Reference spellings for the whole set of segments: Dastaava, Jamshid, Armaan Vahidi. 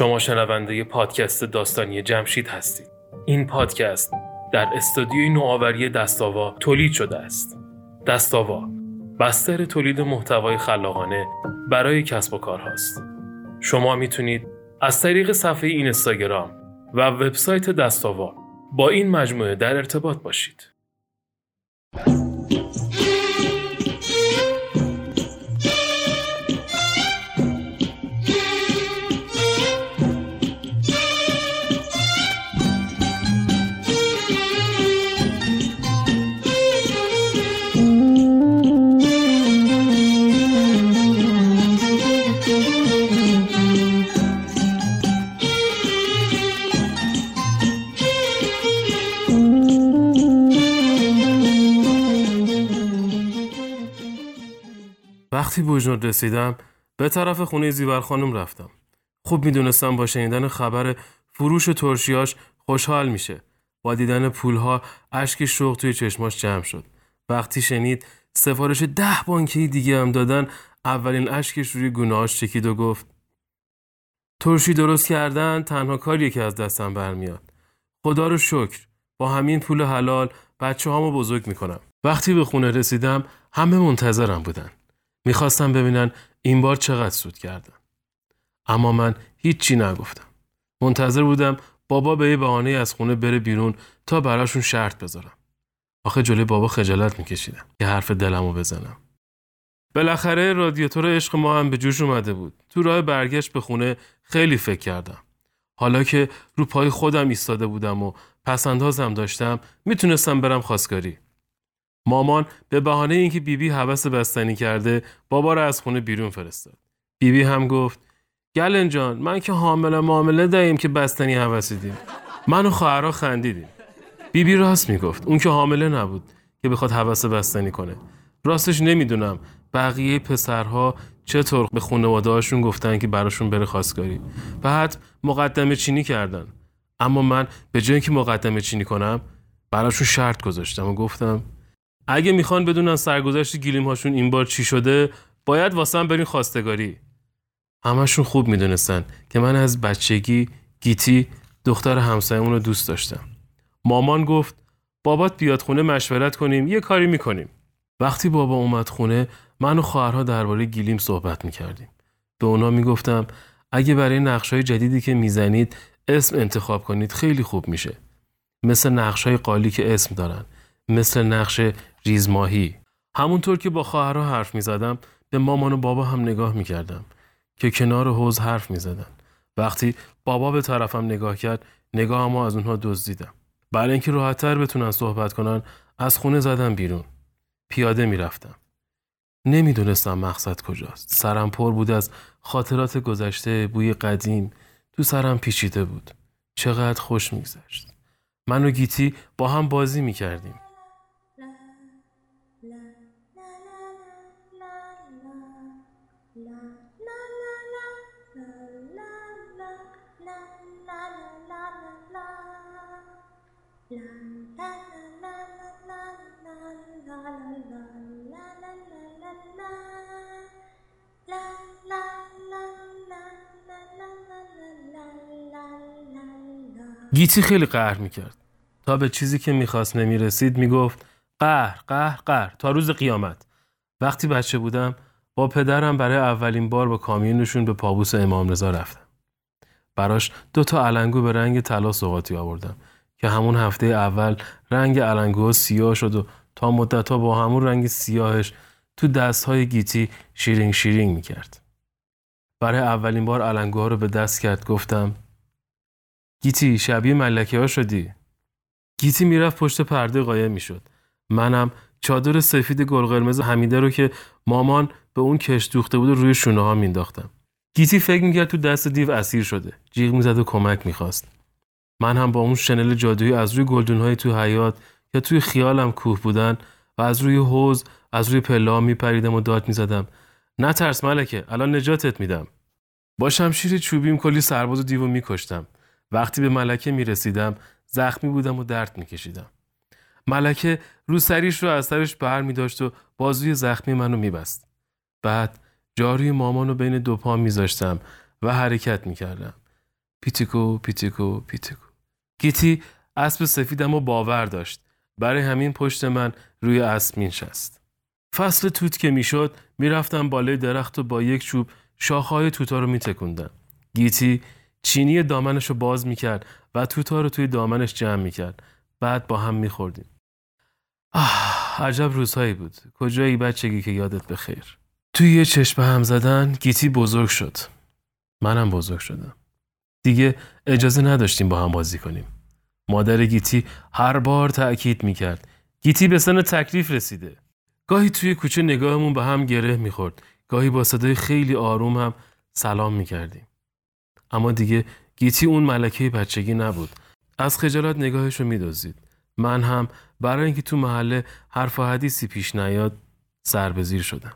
شما شنونده پادکست داستانی جمشید هستید. این پادکست در استودیوی نوآوری دستاوا تولید شده است. دستاوا بستر تولید محتوای خلاقانه برای کسب و کارهاست. شما میتونید از طریق صفحه اینستاگرام و وبسایت دستاوا با این مجموعه در ارتباط باشید. وقتی بوجنور رسیدم به طرف خونه زیور خانم رفتم. خوب میدونستم با شنیدن خبر فروش ترشیاش خوشحال میشه. با دیدن پولها اشک شوق توی چشماش جمع شد. وقتی شنید سفارش 10 بانکی دیگه هم دادن، اولین اشکش روی گونه‌اش چکید و گفت ترشی درست کردن تنها کاریه که از دستم برمیاد. خدا رو شکر با همین پول حلال بچه‌هامو بزرگ میکنم. وقتی به خونه رسیدم همه منتظرم بودن. میخواستم ببینن این بار چقدر سود کردم. اما من هیچی نگفتم. منتظر بودم بابا به یه بهانه از خونه بره بیرون تا براشون شرط بذارم. آخه جلوی بابا خجالت میکشیدم که حرف دلمو بزنم. بالاخره رادیاتور عشق ما هم به جوش اومده بود. تو راه برگشت به خونه خیلی فکر کردم. حالا که رو پای خودم ایستاده بودم و پس‌اندازم داشتم، میتونستم برم خواستگاری. مامان به بهانه اینکه بیبی هوس بستنی کرده بابا را از خونه بیرون فرستاد. بیبی هم گفت گلن جان من که حامله دهیم که بستنی هوسیدیم. من و خواهرها خندیدیم. بیبی راست میگفت، اون که حامله نبود که بخواد هوس بستنی کنه. راستش نمیدونم بقیه پسرها چطور به خانواده‌هاشون گفتن که براشون بره خواستگاری و حتی مقدمه چینی کردن. اما من به جای اینکه مقدمه چینی کنم براشون شرط گذاشتم و گفتم اگه میخوان بدونن سرگذشت گلیم هاشون این بار چی شده، باید واسم برین خواستگاری. همشون خوب میدونستن که من از بچگی گیتی دختر همسایمون رو دوست داشتم. مامان گفت بابات بیاد خونه مشورت کنیم، یه کاری میکنیم. وقتی بابا اومد خونه، من و خواهرها درباره گلیم صحبت میکردیم. به اونا میگفتم اگه برای نقشای جدیدی که میزنید اسم انتخاب کنید خیلی خوب میشه. مثل نقشای قالی که اسم دارن، مثل نقش ریزماهی. همونطور که با خواهرها حرف می زدم به مامان و بابا هم نگاه می کردم که کنار حوض حرف می زدن. وقتی بابا به طرفم نگاه کرد، نگاهمو از اونها دزدیدم. برای اینکه راحت‌تر بتونن صحبت کنن از خونه زدم بیرون. پیاده می رفتم. نمی دونستم مقصد کجاست. سرم پر بود از خاطرات گذشته. بوی قدیم تو سرم پیچیده بود. چقدر خوش می گذشت. من و گیتی با هم بازی می کردیم. گیتی خیلی قهر میکرد. تا به چیزی که میخواست نمیرسید میگفت قهر قهر قهر تا روز قیامت. وقتی بچه بودم با پدرم برای اولین بار با کامیونشون به پابوس امام رضا رفتم. براش 2 تا علنگو به رنگ طلا سوغاتی آوردم که همون هفته اول رنگ علنگو سیاه شد و تا مدت‌ها با همون رنگ سیاهش تو دست‌های گیتی شیرینگ شیرینگ میکرد. برای اولین بار علنگوها رو به دست کرد. گفتم گیتی شبیه ملکه‌ها شدی. گیتی میرفت پشت پرده قایم میشد. منم چادر سفید گل قرمز حمیده رو که مامان به اون کش دوخته بود روی شونه ها مینداختم. گیتی فکر میکرد تو دست دیو اسیر شده. جیغ میزد و کمک میخواست. من هم با اون شنل جادویی از روی گلدون‌های تو حیاط که توی خیالم کوه بودن و از روی حوض از روی پله‌ها میپریدم و داد میزدم نترس ملکه، الان نجاتت میدم. با شمشیر چوبیم کلی سرباز دیو میکشتم. وقتی به ملکه میرسیدم زخمی بودم و درد میکشیدم. ملکه روسریش رو از سرش بر میداشت و بازوی زخمی منو میبست. بعد جاروی مامانو بین 2 پا میذاشتم و حرکت میکردم. پیتیکو پیتیکو پیتیکو. گیتی اسب سفیدم رو باور داشت، برای همین پشت من روی اسب می‌نشست. فصل توت که میشد میرفتم بالای درخت و با یک چوب شاخه‌های توتا رو میتکوندم. گیتی چینی دامنش رو باز میکرد و توتا رو توی دامنش جمع میکرد. بعد با هم میخوردیم. آه، عجب روزهایی بود. کجایی بچگی که یادت بخیر. توی یه چشم هم زدن گیتی بزرگ شد، منم بزرگ شدم. دیگه اجازه نداشتیم با هم بازی کنیم. مادر گیتی هر بار تأکید میکرد گیتی به سن تکلیف رسیده. گاهی توی کوچه نگاهمون به هم گره میخورد، گاهی با صدای خیلی آروم هم سلام میکردیم. اما دیگه گیتی اون ملکه بچگی نبود. از خجالت نگاهشو میدزدید. من هم برای اینکه تو محله حرف و حدیثی پیش نیاد سر به زیر شدم.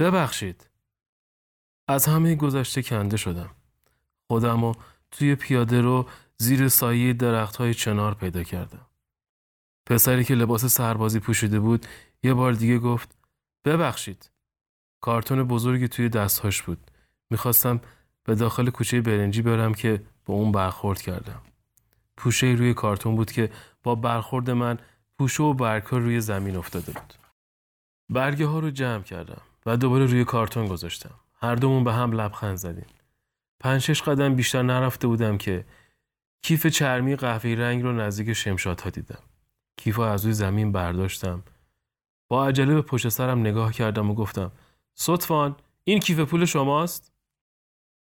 ببخشید، از همه گذشته کنده شدم. خودم رو توی پیاده رو زیر سایه درخت‌های چنار پیدا کردم. پسری که لباس سربازی پوشیده بود یه بار دیگه گفت ببخشید. کارتون بزرگی توی دستهاش بود. میخواستم به داخل کوچه برنجی برم که به اون برخورد کردم. پوشه روی کارتون بود که با برخورد من پوشه و برگ‌ها روی زمین افتاده بود. برگ‌ها رو جمع کردم و دوباره روی کارتون گذاشتم. هر دومون به هم لبخند زدیم. 5-6 قدم بیشتر نرفته بودم که کیف چرمی قهوه‌ای رنگ رو نزدیک شمشادها دیدم. کیفو از روی زمین برداشتم. با عجله به پشت سرم نگاه کردم و گفتم صدفان، این کیف پول شماست؟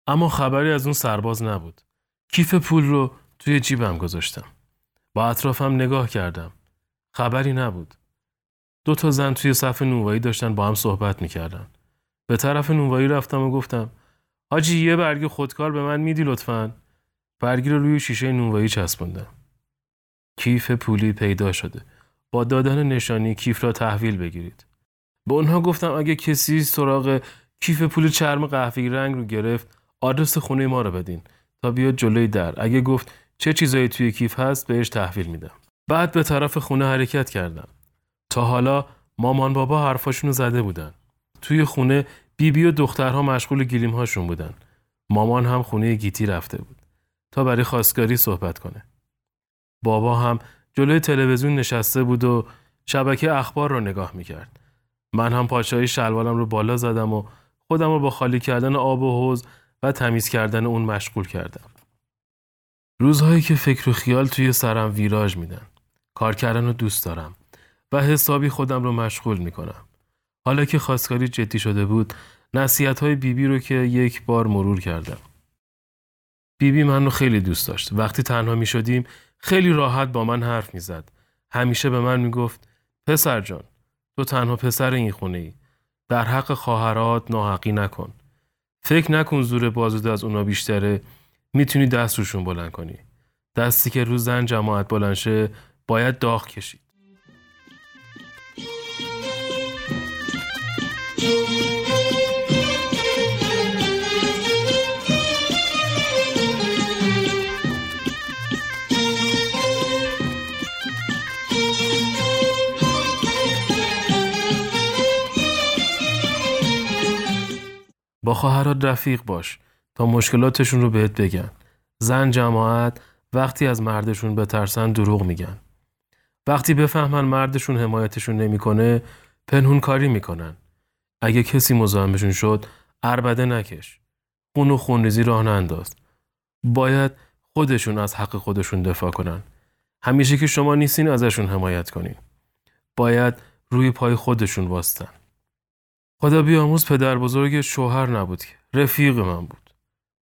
اما خبری از اون سرباز نبود. کیف پول رو توی جیبم گذاشتم. با اطرافم نگاه کردم. خبری نبود. 2 زن توی صف نونوایی داشتن با هم صحبت میکردن. به طرف نونوایی رفتم و گفتم حاجی یه برگ خودکار به من میدی لطفاً؟ برگی رو روی شیشه نونوایی چسبوندم. کیف پولی پیدا شده. با دادن نشانی کیف را تحویل بگیرید. به اونها گفتم اگه کسی سراغ کیف پول چرم قهوه‌ای رنگ رو گرفت آدرس خونه ما رو بدین تا بیاد جلوی در. اگه گفت چه چیزایی توی کیف هست بهش تحویل میدم. بعد به طرف خونه حرکت کردم. تا حالا مامان بابا حرفاشونو زده بودن. توی خونه بیبی و دخترها مشغول گلیم‌هاشون بودن. مامان هم خونه گیتی رفته بود تا برای خواستگاری صحبت کنه. بابا هم جلوی تلویزیون نشسته بود و شبکه اخبار رو نگاه میکرد. من هم پاچه‌های شلوارم رو بالا زدم و خودم رو با خالی کردن آب و حوض و تمیز کردن اون مشغول کردم. روزهایی که فکر و خیال توی سرم ویراژ میدن. کار کردن رو دوست دارم و حسابی خودم رو مشغول میکنم. حالا که خواستگاری جدی شده بود نصیحت‌های بیبی رو که یک بار مرور کردم. بیبی من رو خیلی دوست داشت. وقتی تنها میشدیم خیلی راحت با من حرف میزد. همیشه به من میگفت پسر جان، تو تنها پسر این خونه ای. در حق خواهرات ناحقی نکن. فکر نکن زور بازود از اونا بیشتره. میتونی دست روشون بلند کنی. دستی که روز زن جماعت بلند شه باید داغ کشید. با خواهرات رفیق باش تا مشکلاتشون رو بهت بگن. زن جماعت وقتی از مردشون بترسن دروغ میگن. وقتی بفهمن مردشون حمایتشون نمیکنه پنهون کاری میکنن. اگه کسی مزاحمشون شد عربده نکش. خون و خونریزی راه ننداز. باید خودشون از حق خودشون دفاع کنن. همیشه که شما نیستین ازشون حمایت کنین. باید روی پای خودشون واستن. خدا بیامرز پدر بزرگ شوهر نبود که، رفیق من بود.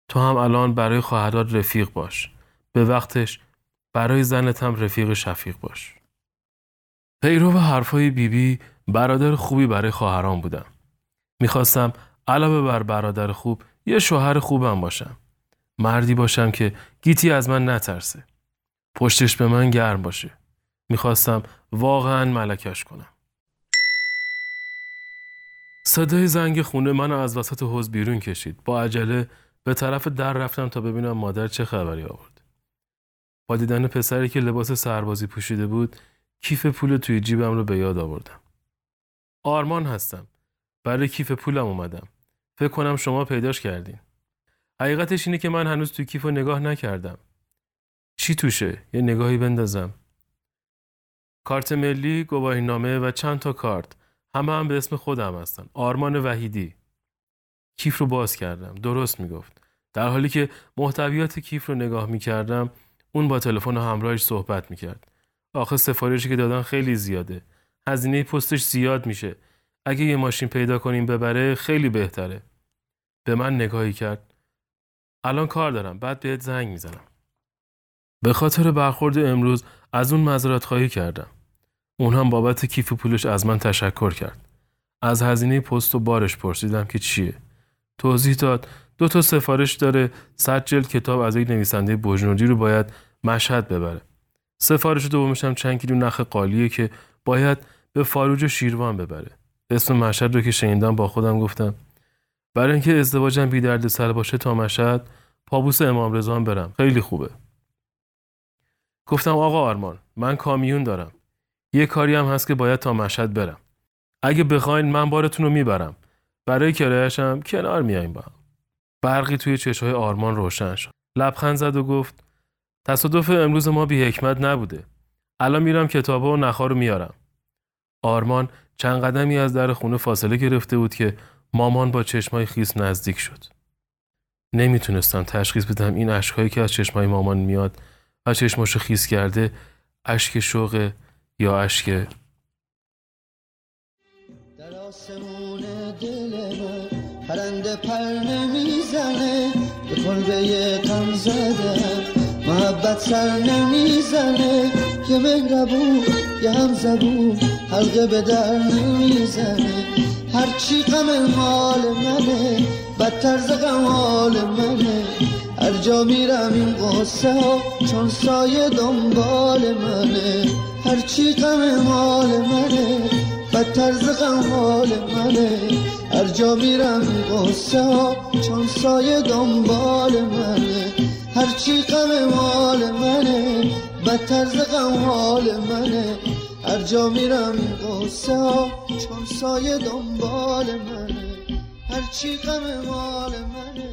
تو هم الان برای خواهرات رفیق باش. به وقتش برای زنت هم رفیق شفیق باش. پیرو و حرفای بیبی برادر خوبی برای خواهرام بودم. میخواستم علاوه بر برادر خوب یه شوهر خوبم باشم. مردی باشم که گیتی از من نترسه. پشتش به من گرم باشه. میخواستم واقعا ملکش کنم. صدای زنگ خونه منو از وسط حوض بیرون کشید. با عجله به طرف در رفتم تا ببینم مادر چه خبری آورد. با دیدن پسری که لباس سربازی پوشیده بود، کیف پول توی جیبم رو به یاد آوردم. آرمان هستم. برای کیف پولم اومدم. فکر کنم شما پیداش کردین. حقیقتش اینه که من هنوز توی کیفو نگاه نکردم. چی توشه؟ یه نگاهی بندازم. کارت ملی، گواهینامه و چند تا کارت. همه هم به اسم خودم هستن. آرمان وحیدی. کیف رو باز کردم. درست میگفت. در حالی که محتویات کیف رو نگاه میکردم، اون با تلفن همراهش صحبت میکرد. آخه سفارشی که دادن خیلی زیاده. هزینه پستش زیاد میشه. اگه یه ماشین پیدا کنیم ببره خیلی بهتره. به من نگاهی کرد. الان کار دارم. بعد بهت زنگ میزنم. به خاطر برخورد امروز از اون معذرت خواهی کردم. اون هم بابت کیف پولش از من تشکر کرد. از هزینه پست و بارش پرسیدم که چیه. توضیح داد 2 سفارش داره. 100 جلد کتاب از یک نویسنده بوجنوردی رو باید مشهد ببره. سفارش دومش هم چند کیلو نخ قالیه که باید به فاروج و شیروان ببره. اسم مشهد رو که شنیدم با خودم گفتم برای اینکه ازدواجم بی درد سر باشه تا مشهد پابوس امام رضا برم. خیلی خوبه. گفتم آقا آرمان، من کامیون دارم. یه کاری هم هست که باید تا مشهد برم. اگه بخواین من بارتون رو میبرم. برای کرایه‌شم کنار میایم با هم. برقی توی چشم‌های آرمان روشن شد. لبخند زد و گفت تصادف امروز ما بی حکمت نبوده. الان میرم کتابا و نخا رو میارم. آرمان چند قدمی از در خونه فاصله گرفته بود که مامان با چشمای خیس نزدیک شد. نمیتونستم تشخیص بدم این اشکایی که از چشمای مامان میاد و چشماشو خیس کرده اشک شوق یا اشک در آسمون دل من پرنده پر نمیزنه به قلبه غم زده محبت سر نمیزنه یه مهربون یه همزبون حلقه به در نمیزنه هرچی غم مال منه بدتر ز غم حال منه هر جا میرم این قصه ها چون سایه دنبال منه هرچی غم مال منه بدتر ز غم حال منه هر جا میرم این قصه ها چون سایه دنبال منه هرچی غم مال منه بدتر ز غم حال منه هر جا میرم قصه ها چون سایه دنبال منه هرچی غم مال منه